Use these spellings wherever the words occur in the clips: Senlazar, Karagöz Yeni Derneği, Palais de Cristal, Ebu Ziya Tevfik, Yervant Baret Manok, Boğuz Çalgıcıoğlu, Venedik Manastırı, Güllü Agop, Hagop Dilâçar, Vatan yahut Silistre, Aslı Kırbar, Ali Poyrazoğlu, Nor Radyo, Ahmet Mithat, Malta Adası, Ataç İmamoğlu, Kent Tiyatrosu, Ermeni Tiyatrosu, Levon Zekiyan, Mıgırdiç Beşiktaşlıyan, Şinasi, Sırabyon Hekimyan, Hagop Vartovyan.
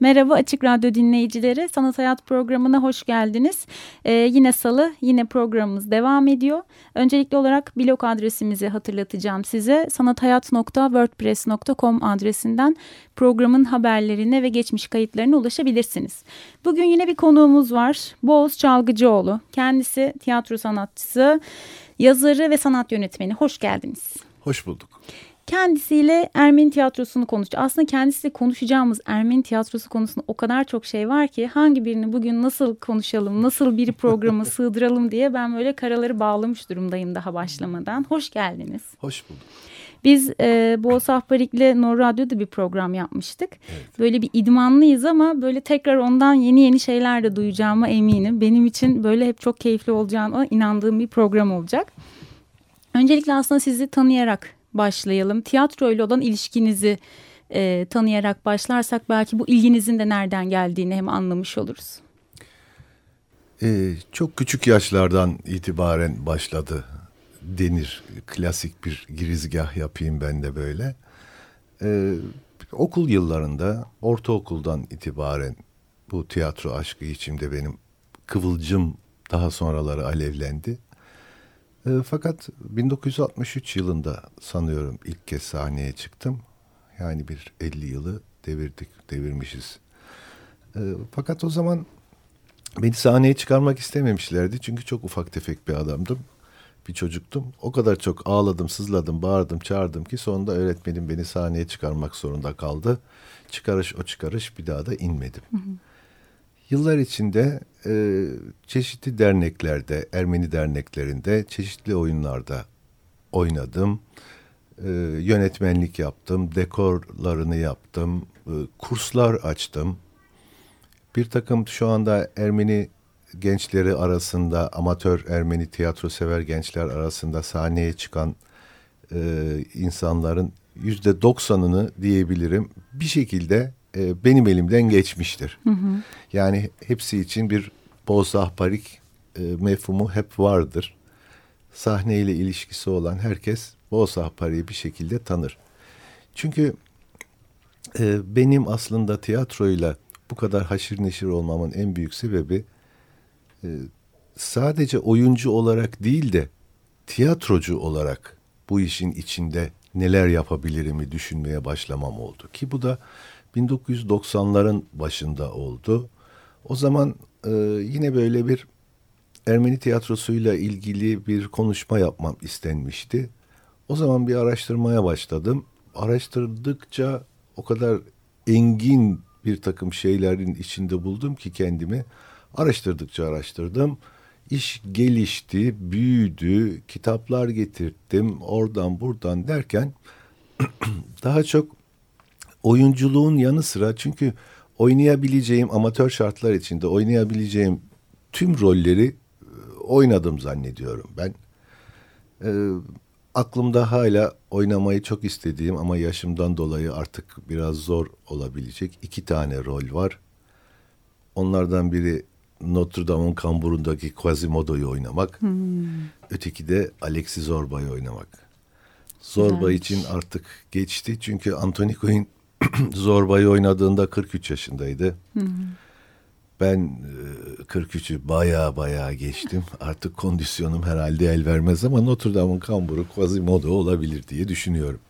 Merhaba Açık Radyo dinleyicileri, Sanat Hayat programına hoş geldiniz. Yine salı, yine programımız devam ediyor. Öncelikli olarak blog adresimizi hatırlatacağım size. sanathayat.wordpress.com adresinden programın haberlerine ve geçmiş kayıtlarına ulaşabilirsiniz. Bugün yine bir konuğumuz var. Boğuz Çalgıcıoğlu. Kendisi tiyatro sanatçısı, yazarı ve sanat yönetmeni. Hoş geldiniz. Hoş bulduk. Kendisiyle Ermeni tiyatrosunu konuşacağız. Aslında kendisiyle konuşacağımız Ermeni tiyatrosu konusunda o kadar çok şey var ki hangi birini bugün nasıl konuşalım, nasıl bir programa sığdıralım diye ben böyle karaları bağlamış durumdayım daha başlamadan. Hoş geldiniz. Hoş bulduk. Biz Boğaz Ahbarik'le Nor Radyo'da bir program yapmıştık. Evet. Böyle bir idmanlıyız ama böyle tekrar ondan yeni şeyler de duyacağıma eminim. Benim için böyle hep çok keyifli olacağına inandığım bir program olacak. Öncelikle aslında sizi tanıyarak başlayalım. Tiyatroyla olan ilişkinizi tanıyarak başlarsak belki bu ilginizin de nereden geldiğini hem anlamış oluruz. Çok küçük yaşlardan itibaren başladı denir. Klasik bir girizgah yapayım ben de böyle. Okul yıllarında, ortaokuldan itibaren bu tiyatro aşkı içimde benim kıvılcım daha sonraları alevlendi. Fakat 1963 yılında sanıyorum ilk kez sahneye çıktım. Yani bir 50 yılı devirmişiz. Fakat o zaman beni sahneye çıkarmak istememişlerdi. Çünkü çok ufak tefek bir adamdım. Bir çocuktum. O kadar çok ağladım, sızladım, bağırdım, çağırdım ki sonunda öğretmenim beni sahneye çıkarmak zorunda kaldı. Çıkarış bir daha da inmedim. Hı hı. Yıllar içinde çeşitli derneklerde, Ermeni derneklerinde, çeşitli oyunlarda oynadım. Yönetmenlik yaptım, dekorlarını yaptım, kurslar açtım. Bir takım şu anda Ermeni gençleri arasında, amatör Ermeni tiyatro sever gençler arasında sahneye çıkan insanların %90'ını diyebilirim bir şekilde benim elimden geçmiştir. Hı hı. Yani hepsi için bir Boğaz Ahbarik mefhumu hep vardır. Sahneyle ilişkisi olan herkes Boğaz Ahbarik'i bir şekilde tanır. Çünkü benim aslında tiyatroyla bu kadar haşır neşir olmamın en büyük sebebi sadece oyuncu olarak değil de tiyatrocu olarak bu işin içinde neler yapabilirimi düşünmeye başlamam oldu. Ki bu da 1990'ların başında oldu. O zaman yine böyle bir Ermeni tiyatrosuyla ilgili bir konuşma yapmam istenmişti. O zaman bir araştırmaya başladım. Araştırdıkça o kadar engin bir takım şeylerin içinde buldum ki kendimi. Araştırdım. İş gelişti, büyüdü, kitaplar getirttim, oradan buradan derken daha çok oyunculuğun yanı sıra, çünkü oynayabileceğim amatör şartlar içinde oynayabileceğim tüm rolleri oynadım zannediyorum ben. Aklımda hala oynamayı çok istediğim ama yaşımdan dolayı artık biraz zor olabilecek 2 tane rol var. Onlardan biri Notre Dame'ın kamburundaki Quasimodo'yu oynamak. Öteki de Alexi Zorba'yı oynamak. Zorba için artık geçti çünkü Antoniko'nun Zorba'yı oynadığında 43 yaşındaydı. Hı-hı. Ben 43'ü baya geçtim. Artık kondisyonum herhalde el vermez ama Notre Dame'ın kamburu Quasimodo olabilir diye düşünüyorum.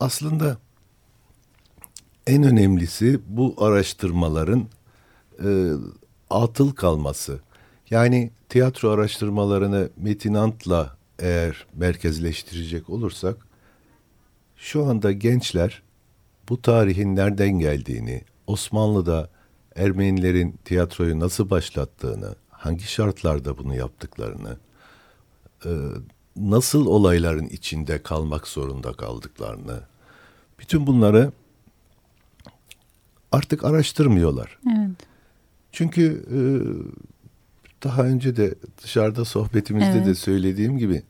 Aslında en önemlisi bu araştırmaların atıl kalması. Yani tiyatro araştırmalarını Metin Ant'la eğer merkezleştirecek olursak şu anda gençler bu tarihin nereden geldiğini, Osmanlı'da Ermenilerin tiyatroyu nasıl başlattığını, hangi şartlarda bunu yaptıklarını, nasıl olayların içinde kalmak zorunda kaldıklarını, bütün bunları artık araştırmıyorlar. Evet. Çünkü daha önce de dışarıda sohbetimizde de söylediğim gibi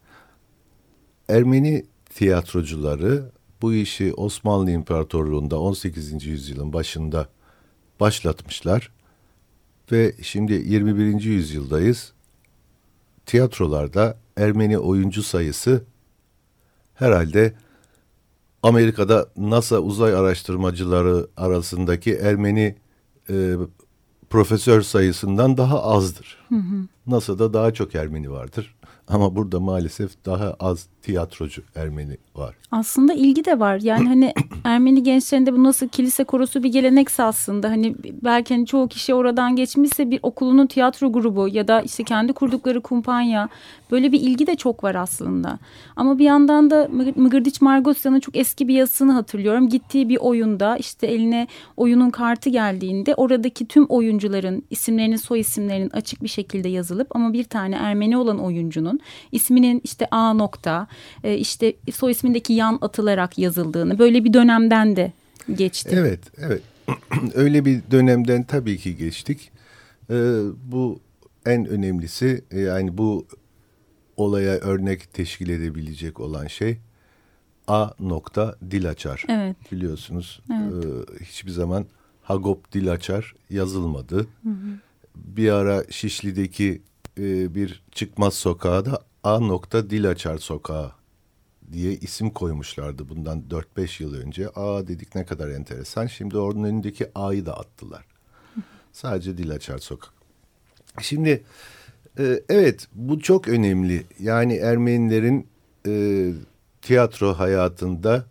Ermeni tiyatrocuları bu işi Osmanlı İmparatorluğu'nda 18. yüzyılın başında başlatmışlar ve şimdi 21. yüzyıldayız. Tiyatrolarda Ermeni oyuncu sayısı herhalde Amerika'da NASA uzay araştırmacıları arasındaki Ermeni profesör sayısından daha azdır. Hı hı. NASA'da daha çok Ermeni vardır. Ama burada maalesef daha az tiyatrocu Ermeni var. Aslında ilgi de var. Yani hani Ermeni gençlerinde bu nasıl kilise korosu bir gelenekse aslında. Hani belki hani çoğu kişi oradan geçmişse bir okulunun tiyatro grubu ya da işte kendi kurdukları kumpanya. Böyle bir ilgi de çok var aslında. Ama bir yandan da Mgridiç Margosyan'ın çok eski bir yazısını hatırlıyorum. Gittiği bir oyunda işte eline oyunun kartı geldiğinde oradaki tüm oyuncuların isimlerinin, soy isimlerinin açık bir şekilde yazılıp ama bir tane Ermeni olan oyuncunun isminin işte A nokta işte soy ismindeki yan atılarak yazıldığını böyle bir dönemden de geçti. Evet, evet. Öyle bir dönemden tabii ki geçtik. Bu en önemlisi yani bu olaya örnek teşkil edebilecek olan şey A nokta Dilâçar. Evet. Biliyorsunuz hiçbir zaman Hagop Dilâçar yazılmadı. Hı hı. Bir ara Şişli'deki bir çıkmaz sokağa da A nokta Dilâçar sokağı diye isim koymuşlardı bundan 4-5 yıl önce. Aa dedik ne kadar enteresan. Şimdi onun önündeki A'yı da attılar. Sadece Dilâçar sokak. Şimdi evet bu çok önemli. Yani Ermenilerin tiyatro hayatında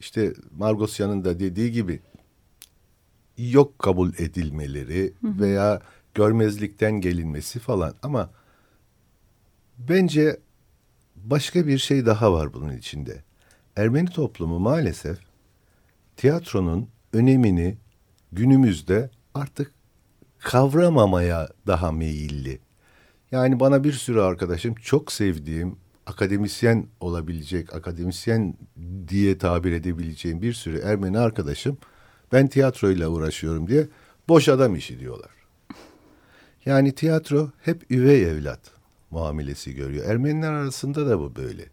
işte Margosyan'ın da dediği gibi yok kabul edilmeleri veya görmezlikten gelinmesi falan ama bence başka bir şey daha var bunun içinde. Ermeni toplumu maalesef tiyatronun önemini günümüzde artık kavramamaya daha meyilli. Yani bana bir sürü arkadaşım çok sevdiğim akademisyen olabilecek, akademisyen diye tabir edebileceğim bir sürü Ermeni arkadaşım ben tiyatroyla uğraşıyorum diye boş adam işi diyorlar. Yani tiyatro hep üvey evlat muamelesi görüyor. Ermeniler arasında da bu böyle.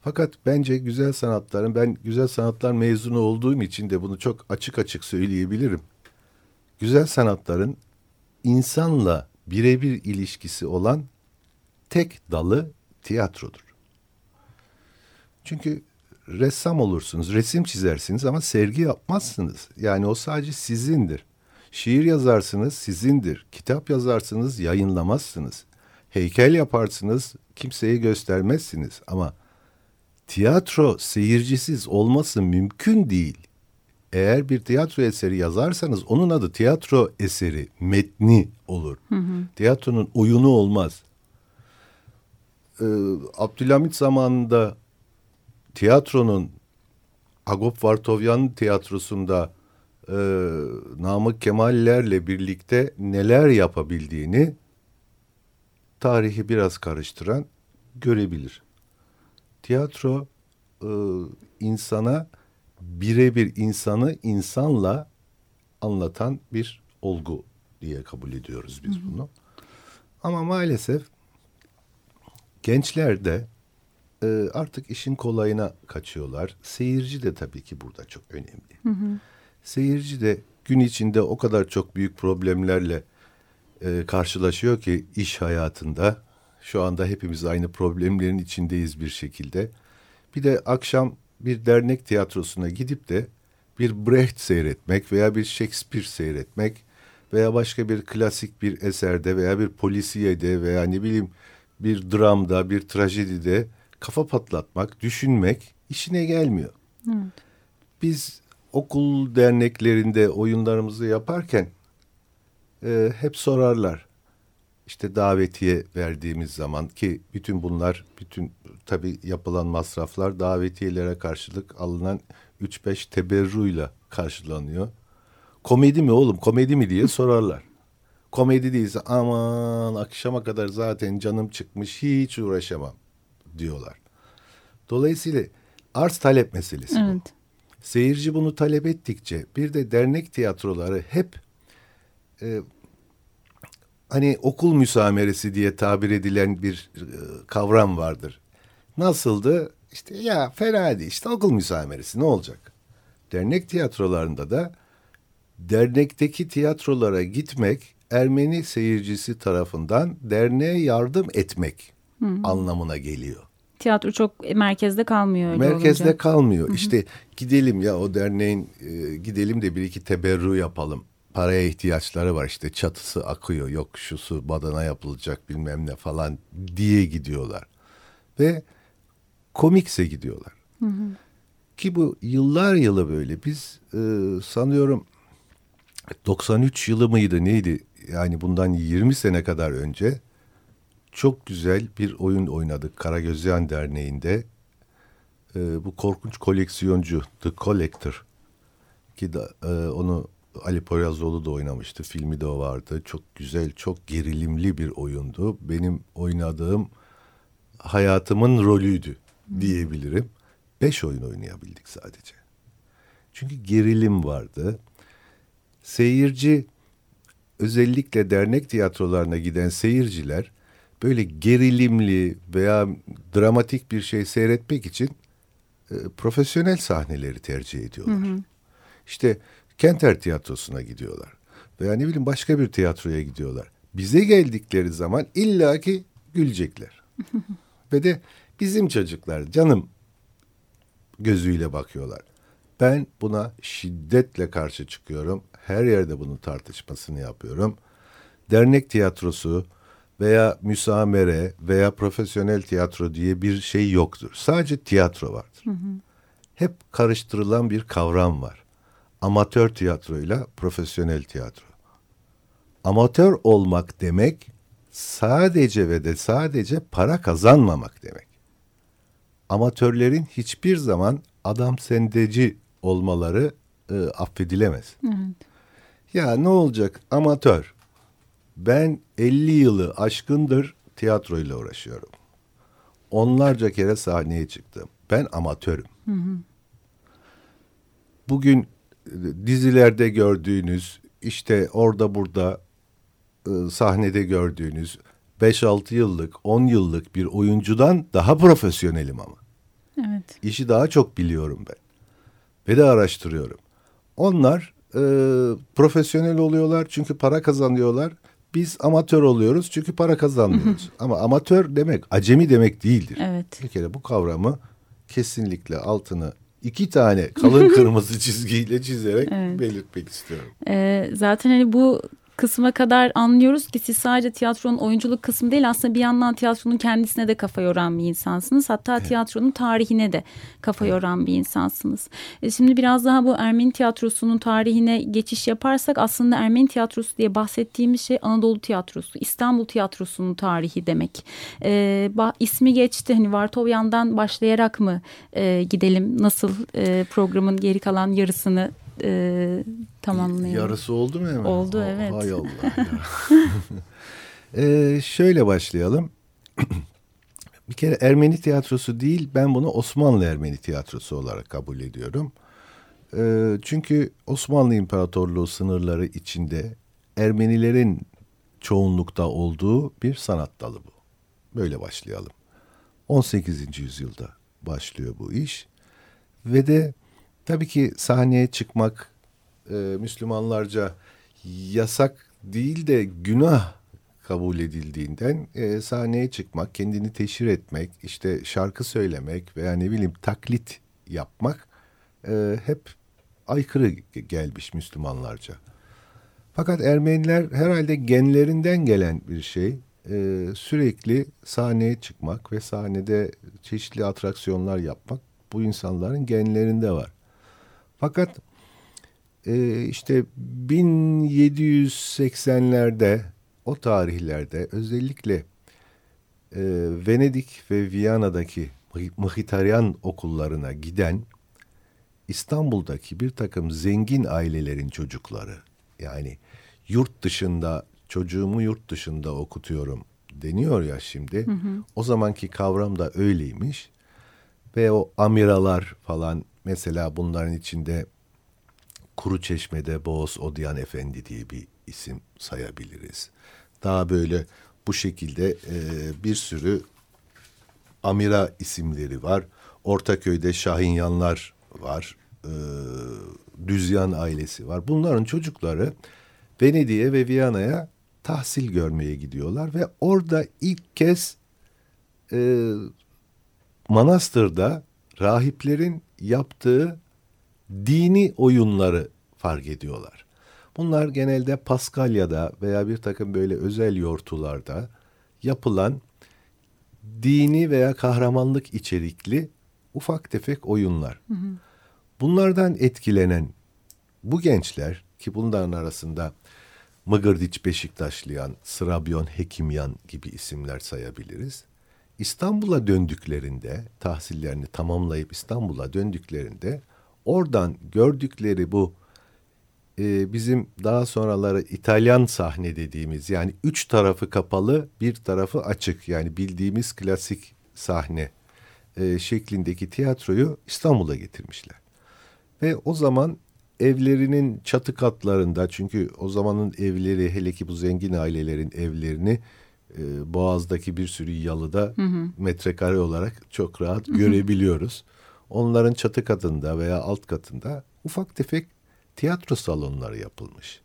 Fakat bence güzel sanatların, ben güzel sanatlar mezunu olduğum için de bunu çok açık açık söyleyebilirim. Güzel sanatların insanla birebir ilişkisi olan tek dalı tiyatrodur. Çünkü ressam olursunuz, resim çizersiniz ama sergi yapmazsınız. Yani o sadece sizindir. Şiir yazarsınız sizindir, kitap yazarsınız yayınlamazsınız, heykel yaparsınız kimseye göstermezsiniz ama tiyatro seyircisiz olması mümkün değil. Eğer bir tiyatro eseri yazarsanız onun adı tiyatro eseri, metni olur. Hı hı. Tiyatronun oyunu olmaz. Abdülhamit zamanında tiyatronun, Agop Vartovyan tiyatrosunda Namık Kemallerle birlikte neler yapabildiğini tarihi biraz karıştıran görebilir. Tiyatro insana birebir insanı insanla anlatan bir olgu diye kabul ediyoruz biz bunu. Ama maalesef gençler de artık işin kolayına kaçıyorlar. Seyirci de tabii ki burada çok önemli. Hı hı. Seyirci de gün içinde o kadar çok büyük problemlerle karşılaşıyor ki iş hayatında. Şu anda hepimiz aynı problemlerin içindeyiz bir şekilde. Bir de akşam bir dernek tiyatrosuna gidip de bir Brecht seyretmek veya bir Shakespeare seyretmek veya başka bir klasik bir eserde veya bir polisiyede veya ne bileyim bir dramda, bir trajedide kafa patlatmak, düşünmek işine gelmiyor. Evet. Biz okul derneklerinde oyunlarımızı yaparken hep sorarlar. İşte davetiye verdiğimiz zaman ki bütün bunlar, bütün tabii yapılan masraflar davetiyelere karşılık alınan 3-5 teberruyla karşılanıyor. Komedi mi oğlum, komedi mi diye sorarlar. Komedi değilse aman akşama kadar zaten canım çıkmış hiç uğraşamam diyorlar. Dolayısıyla arz talep meselesi evet. Bu. Seyirci bunu talep ettikçe bir de dernek tiyatroları hep hani okul müsameresi diye tabir edilen bir kavram vardır. Nasıldı? İşte ya fena değil işte okul müsameresi ne olacak? Dernek tiyatrolarında da dernekteki tiyatrolara gitmek Ermeni seyircisi tarafından derneğe yardım etmek anlamına geliyor. Tiyatro çok merkezde kalmıyor. Merkezde olunca. Kalmıyor. Hı-hı. İşte gidelim ya o derneğin gidelim de bir iki teberru yapalım. Paraya ihtiyaçları var işte çatısı akıyor yok şusu badana yapılacak bilmem ne falan diye gidiyorlar. Ve komikse gidiyorlar. Hı-hı. Ki bu yıllar yılı böyle biz sanıyorum 93 yılı mıydı neydi yani bundan 20 sene kadar önce çok güzel bir oyun oynadık Karagöz Yeni Derneği'nde bu korkunç koleksiyoncu The Collector ki de, onu Ali Poyrazoğlu da oynamıştı filmi de vardı çok güzel çok gerilimli bir oyundu benim oynadığım hayatımın rolüydü diyebilirim 5 oyun oynayabildik sadece çünkü gerilim vardı. Seyirci özellikle dernek tiyatrolarına giden seyirciler böyle gerilimli veya dramatik bir şey seyretmek için profesyonel sahneleri tercih ediyorlar. Hı hı. İşte Kent Tiyatrosu'na gidiyorlar veya ne bileyim başka bir tiyatroya gidiyorlar. Bize geldikleri zaman illaki gülecekler. Hı hı. Ve de bizim çocuklar canım gözüyle bakıyorlar. Ben buna şiddetle karşı çıkıyorum. Her yerde bunun tartışmasını yapıyorum. Dernek tiyatrosu veya müsamere veya profesyonel tiyatro diye bir şey yoktur. Sadece tiyatro vardır. Hı hı. Hep karıştırılan bir kavram var. Amatör tiyatroyla profesyonel tiyatro. Amatör olmak demek sadece ve de sadece para kazanmamak demek. Amatörlerin hiçbir zaman adam sendeci olmaları affedilemez. Evet. Ya ne olacak amatör? Ben 50 yılı aşkındır tiyatroyla uğraşıyorum. Onlarca kere sahneye çıktım. Ben amatörüm. Hı hı. Bugün dizilerde gördüğünüz, işte orada burada sahnede gördüğünüz 5-6 yıllık, 10 yıllık bir oyuncudan daha profesyonelim ama. Evet. İşi daha çok biliyorum ben. Ve de araştırıyorum. Onlar profesyonel oluyorlar çünkü para kazanıyorlar. Biz amatör oluyoruz çünkü para kazanmıyoruz. Ama amatör demek acemi demek değildir. Evet. Bir kere bu kavramı kesinlikle altını 2 tane kalın kırmızı çizgiyle çizerek evet. belirtmek istiyorum. Zaten hani bu kısma kadar anlıyoruz ki siz sadece tiyatronun oyunculuk kısmı değil aslında bir yandan tiyatronun kendisine de kafa yoran bir insansınız. Hatta evet. tiyatronun tarihine de kafa evet. yoran bir insansınız. Şimdi biraz daha bu Ermeni tiyatrosunun tarihine geçiş yaparsak aslında Ermeni tiyatrosu diye bahsettiğimiz şey Anadolu tiyatrosu, İstanbul tiyatrosunun tarihi demek. İsmi geçti hani Vartovyan'dan başlayarak mı gidelim nasıl programın geri kalan yarısını tamamlayalım. Yarısı oldu mu hemen? Oldu evet. Hay Allah ya. Şöyle başlayalım. Bir kere Ermeni tiyatrosu değil ben bunu Osmanlı Ermeni tiyatrosu olarak kabul ediyorum. Çünkü Osmanlı İmparatorluğu sınırları içinde Ermenilerin çoğunlukta olduğu bir sanat dalı bu. Böyle başlayalım. 18. yüzyılda başlıyor bu iş. Ve de tabii ki sahneye çıkmak Müslümanlarca yasak değil de günah kabul edildiğinden sahneye çıkmak, kendini teşhir etmek, işte şarkı söylemek veya ne bileyim taklit yapmak hep aykırı gelmiş Müslümanlarca. Fakat Ermeniler herhalde genlerinden gelen bir şey sürekli sahneye çıkmak ve sahnede çeşitli atraksiyonlar yapmak bu insanların genlerinde var. Fakat işte 1780'lerde o tarihlerde özellikle Venedik ve Viyana'daki Mıhitaryan okullarına giden İstanbul'daki bir takım zengin ailelerin çocukları yani yurt dışında çocuğumu yurt dışında okutuyorum deniyor ya şimdi. Hı hı. O zamanki kavram da öyleymiş. Ve o amiralar falan, mesela bunların içinde Kuruçeşme'de Boğuz Odyan Efendi diye bir isim sayabiliriz. Daha böyle bu şekilde bir sürü amira isimleri var. Ortaköy'de Şahinyanlar var. Düzyan ailesi var. Bunların çocukları Venedik'e ve Viyana'ya tahsil görmeye gidiyorlar ve orada ilk kez manastırda rahiplerin yaptığı dini oyunları fark ediyorlar. Bunlar genelde Paskalya'da veya bir takım böyle özel yortularda yapılan dini veya kahramanlık içerikli ufak tefek oyunlar. Hı hı. Bunlardan etkilenen bu gençler, ki bunların arasında Mıgırdiç Beşiktaşlıyan, Sırabyon Hekimyan gibi isimler sayabiliriz. İstanbul'a döndüklerinde, tahsillerini tamamlayıp İstanbul'a döndüklerinde oradan gördükleri bu bizim daha sonraları İtalyan sahne dediğimiz, yani üç tarafı kapalı bir tarafı açık, yani bildiğimiz klasik sahne şeklindeki tiyatroyu İstanbul'a getirmişler. Ve o zaman evlerinin çatı katlarında, çünkü o zamanın evleri, hele ki bu zengin ailelerin evlerini Boğaz'daki bir sürü yalıda hı hı. metrekare olarak çok rahat hı hı. görebiliyoruz. Onların çatı katında veya alt katında ufak tefek tiyatro salonları yapılmış.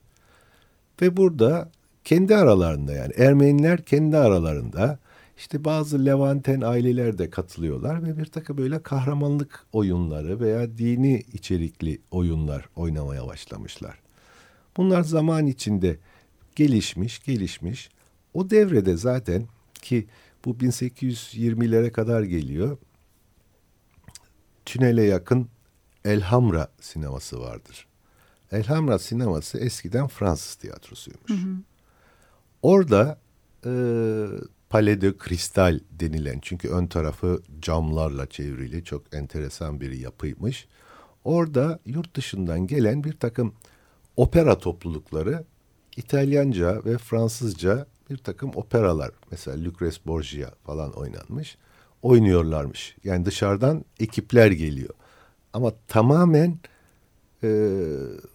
Ve burada kendi aralarında, yani Ermeniler kendi aralarında, işte bazı Levanten aileler de katılıyorlar ve bir takım böyle kahramanlık oyunları veya dini içerikli oyunlar oynamaya başlamışlar. Bunlar zaman içinde gelişmiş. O devrede zaten, ki bu 1820'lere kadar geliyor, Tünel'e yakın Elhamra Sineması vardır. Elhamra Sineması eskiden Fransız tiyatrosuymuş. Hı hı. Orada Palais de Cristal denilen, çünkü ön tarafı camlarla çevrili çok enteresan bir yapıymış. Orada yurt dışından gelen bir takım opera toplulukları İtalyanca ve Fransızca bir takım operalar, mesela Lucrezia Borgia falan oynanmış, oynuyorlarmış. Yani dışarıdan ekipler geliyor. Ama tamamen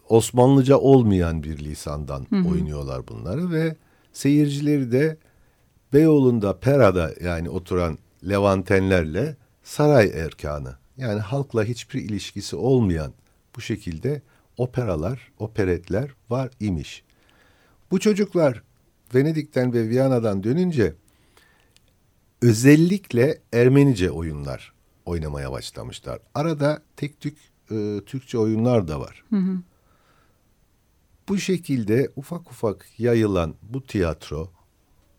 Osmanlıca olmayan bir lisandan hı hı. oynuyorlar bunları ve seyircileri de Beyoğlu'nda, Pera'da yani oturan Levantenlerle saray erkanı, yani halkla hiçbir ilişkisi olmayan bu şekilde operalar, operetler var imiş. Bu çocuklar Venedik'ten ve Viyana'dan dönünce özellikle Ermenice oyunlar oynamaya başlamışlar. Arada tek tük Türkçe oyunlar da var. Hı hı. Bu şekilde ufak ufak yayılan bu tiyatro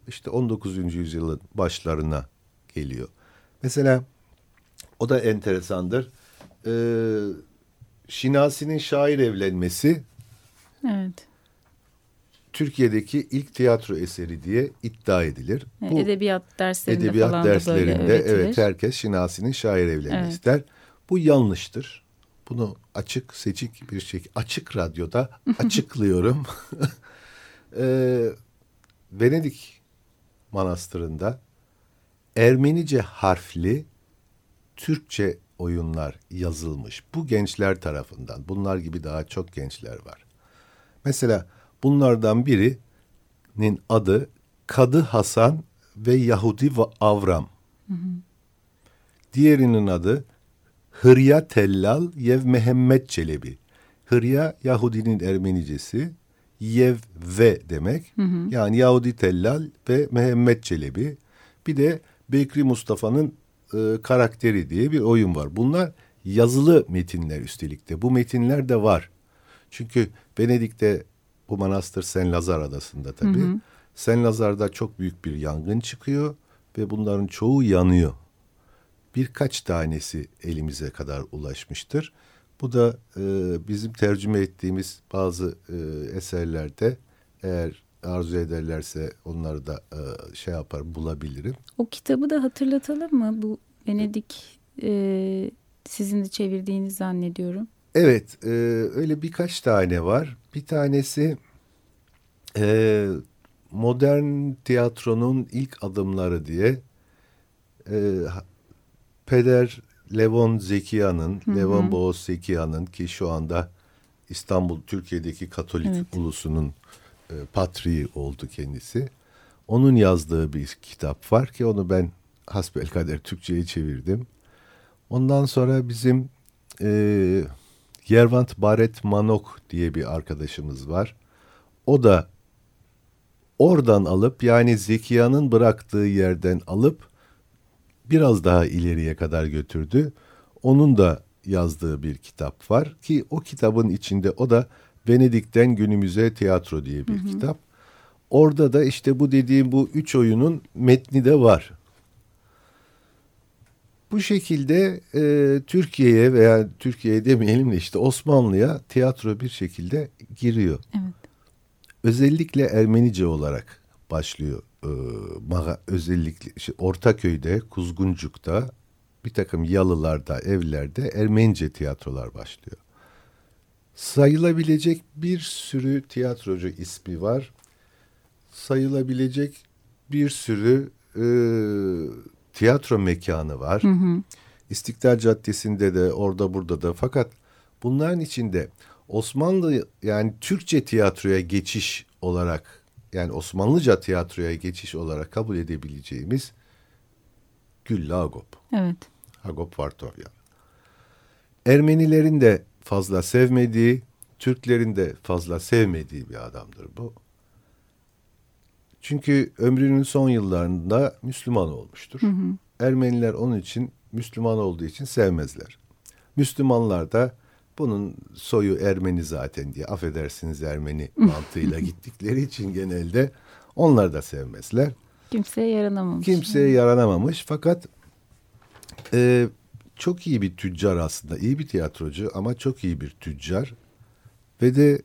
işte 19. yüzyılın başlarına geliyor. Mesela o da enteresandır. Şinasi'nin şair evlenmesi. Evet. Türkiye'deki ilk tiyatro eseri diye iddia edilir. Bu, edebiyat derslerinde böyle öğretilir. Evet, herkes Şinasi'nin şair evlenmesi evet. der. Bu yanlıştır. Bunu açık seçik bir şey, Açık Radyo'da açıklıyorum. Venedik Manastırı'nda Ermenice harfli Türkçe oyunlar yazılmış. Bu gençler tarafından. Bunlar gibi daha çok gençler var. Mesela bunlardan birinin adı Kadı Hasan ve Yahudi Avram. Hı hı. Diğerinin adı Hırya Tellal Yev Mehmet Çelebi. Hırya, Yahudinin Ermenicesi, Yev ve demek. Hı hı. Yani Yahudi Tellal ve Mehmet Çelebi. Bir de Bekri Mustafa'nın karakteri diye bir oyun var. Bunlar yazılı metinler üstelik de. Bu metinler de var. Çünkü Venedik'te, bu manastır Senlazar adasında tabii. Hı hı. Senlazar'da çok büyük bir yangın çıkıyor ve bunların çoğu yanıyor. Birkaç tanesi elimize kadar ulaşmıştır. Bu da bizim tercüme ettiğimiz bazı eserlerde, eğer arzu ederlerse onları da bulabilirim. O kitabı da hatırlatalım mı? Bu Venedik sizin de çevirdiğini zannediyorum. Evet, öyle birkaç tane var. Bir tanesi modern tiyatronun ilk adımları diye peder Levon Zekiyan'ın, Levon Boğuz Zekiyan'ın ki şu anda İstanbul, Türkiye'deki Katolik ulusunun patriği oldu kendisi. Onun yazdığı bir kitap var ki onu ben hasbelkader Türkçe'ye çevirdim. Ondan sonra bizim Yervant Baret Manok diye bir arkadaşımız var. O da oradan alıp, yani Zekiyan'ın bıraktığı yerden alıp biraz daha ileriye kadar götürdü. Onun da yazdığı bir kitap var ki o kitabın içinde, o da Venedik'ten günümüze tiyatro diye bir kitap. Orada da işte bu dediğim bu üç oyunun metni de var. Bu şekilde Türkiye'ye veya Türkiye'ye demeyelim de işte Osmanlı'ya tiyatro bir şekilde giriyor. Evet. Özellikle Ermenice olarak başlıyor. Özellikle işte Ortaköy'de, Kuzguncuk'ta, bir takım yalılarda, evlerde Ermenice tiyatrolar başlıyor. Sayılabilecek bir sürü tiyatrocu ismi var. Sayılabilecek bir sürü tiyatro mekanı var. Hı hı. İstiklal Caddesi'nde de, orada burada da. Fakat bunların içinde Osmanlı, yani Türkçe tiyatroya geçiş olarak, yani Osmanlıca tiyatroya geçiş olarak kabul edebileceğimiz Güllü Agop. Evet. Hagop Vartovyan. Ermenilerin de fazla sevmediği, Türklerin de fazla sevmediği bir adamdır bu. Çünkü ömrünün son yıllarında Müslüman olmuştur. Hı hı. Ermeniler onun için, Müslüman olduğu için sevmezler. Müslümanlar da bunun soyu Ermeni zaten diye, affedersiniz Ermeni mantığıyla gittikleri için genelde onlar da sevmezler. Kimseye yaranamamış. Kimseye yaranamamış, fakat çok iyi bir tüccar aslında, iyi bir tiyatrocu ama çok iyi bir tüccar. Ve de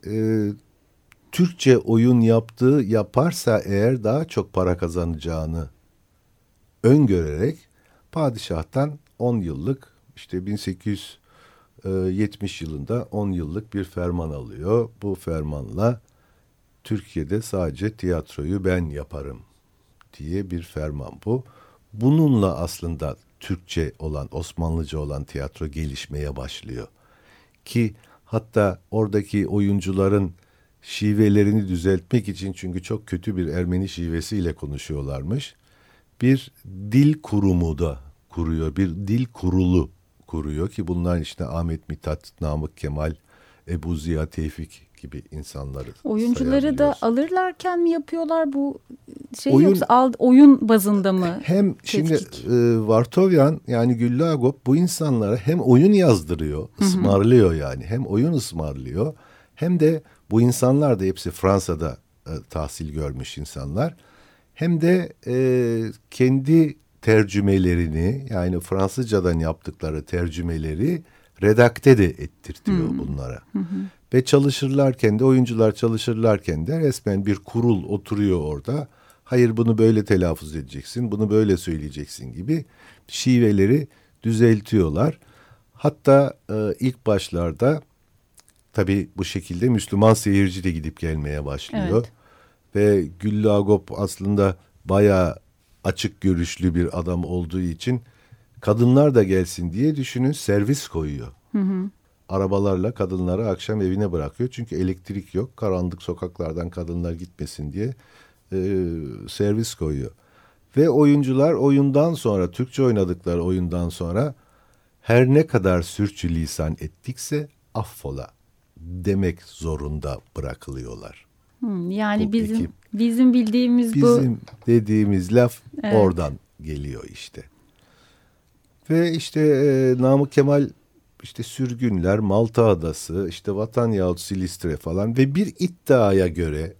Türkçe oyun yaparsa eğer daha çok para kazanacağını öngörerek padişahtan 10 yıllık, işte 1870 yılında 10 yıllık bir ferman alıyor. Bu fermanla Türkiye'de sadece tiyatroyu ben yaparım diye bir ferman bu. Bununla aslında Türkçe olan, Osmanlıca olan tiyatro gelişmeye başlıyor. Ki hatta oradaki oyuncuların şivelerini düzeltmek için, çünkü çok kötü bir Ermeni şivesiyle konuşuyorlarmış, bir dil kurumu da kuruyor, bir dil kurulu kuruyor ki bunların işte Ahmet Mithat, Namık Kemal, Ebu Ziya Tevfik gibi insanları. Oyuncuları da alırlarken mi yapıyorlar bu şey, yoksa oyun bazında mı? Hem tetkik? Şimdi Vartovyan, yani Güllü Agop bu insanlara hem oyun yazdırıyor, ısmarlıyor yani. Hem oyun ısmarlıyor, hem de bu insanlar da hepsi Fransa'da tahsil görmüş insanlar. Hem de kendi tercümelerini, yani Fransızcadan yaptıkları tercümeleri redakte de ettirtiyor bunlara. Hı hı. Ve çalışırlarken de, oyuncular çalışırlarken de resmen bir kurul oturuyor orada. Hayır, bunu böyle telaffuz edeceksin, bunu böyle söyleyeceksin gibi şiveleri düzeltiyorlar. Hatta ilk başlarda tabii bu şekilde Müslüman seyirci de gidip gelmeye başlıyor. Evet. Ve Güllü Agop aslında bayağı açık görüşlü bir adam olduğu için kadınlar da gelsin diye, düşünün, servis koyuyor. Hı hı. Arabalarla kadınları akşam evine bırakıyor. Çünkü elektrik yok. Karanlık sokaklardan kadınlar gitmesin diye servis koyuyor. Ve oyuncular oyundan sonra, Türkçe oynadıkları oyundan sonra, her ne kadar sürçülisan ettikse affola demek zorunda bırakılıyorlar. Yani bu bizim bildiğimiz, bizim dediğimiz laf oradan geliyor işte. Ve işte Namık Kemal, işte sürgünler, Malta Adası, işte Vatan yahut Silistre falan ve bir iddiaya göre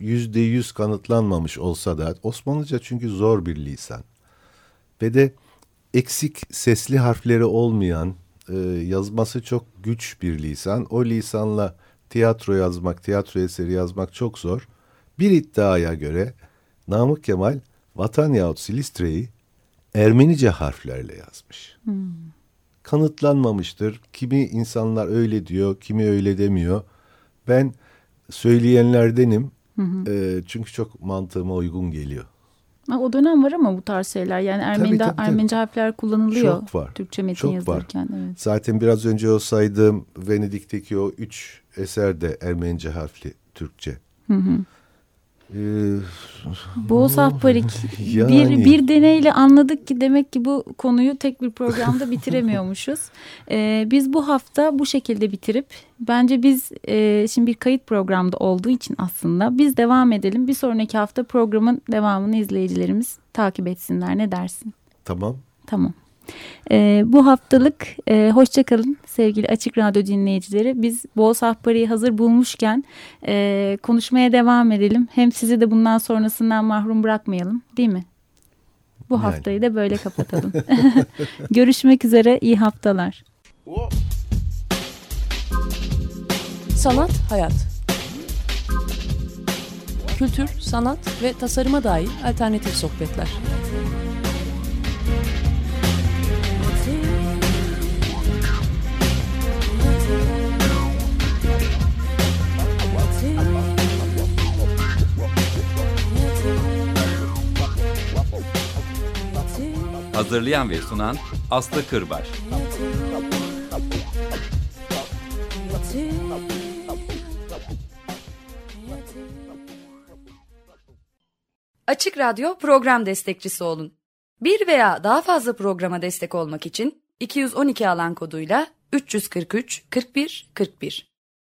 %100 kanıtlanmamış olsa da Osmanlıca çünkü zor bir lisan ve de eksik sesli harfleri olmayan, yazması çok güç bir lisan. O lisanla tiyatro yazmak, tiyatro eseri yazmak çok zor. Bir iddiaya göre Namık Kemal Vatan yahut Silistre'yi Ermenice harflerle yazmış. Kanıtlanmamıştır. Kimi insanlar öyle diyor, kimi öyle demiyor. Ben söyleyenlerdenim. Çünkü çok mantığıma uygun geliyor. O dönem var ama bu tarz şeyler, yani Ermenice harfler kullanılıyor. Çok var. Türkçe metin çok yazılırken. Var. Evet. Zaten biraz önce o saydığım Venedik'teki o 3 eser de Ermenice harfli Türkçe. Boğuz Ahparik. Yani. Bir deneyle anladık ki demek ki bu konuyu tek bir programda bitiremiyormuşuz. Biz bu hafta bu şekilde bitirip, bence biz şimdi bir kayıt programda olduğu için aslında biz devam edelim. Bir sonraki hafta programın devamını izleyicilerimiz takip etsinler. Ne dersin? Tamam. Bu haftalık hoşçakalın sevgili Açık Radyo dinleyicileri. Biz Boğuz Ahpari'yi hazır bulmuşken konuşmaya devam edelim. Hem sizi de bundan sonrasından mahrum bırakmayalım, değil mi? Bu yani. Haftayı da böyle kapatalım. Görüşmek üzere, iyi haftalar. Sanat, hayat. Kültür, sanat ve tasarıma dair alternatif sohbetler. Hazırlayan ve sunan Aslı Kırbar. Açık Radyo program destekçisi olun. Bir veya daha fazla programa destek olmak için 212 alan koduyla 343 41 41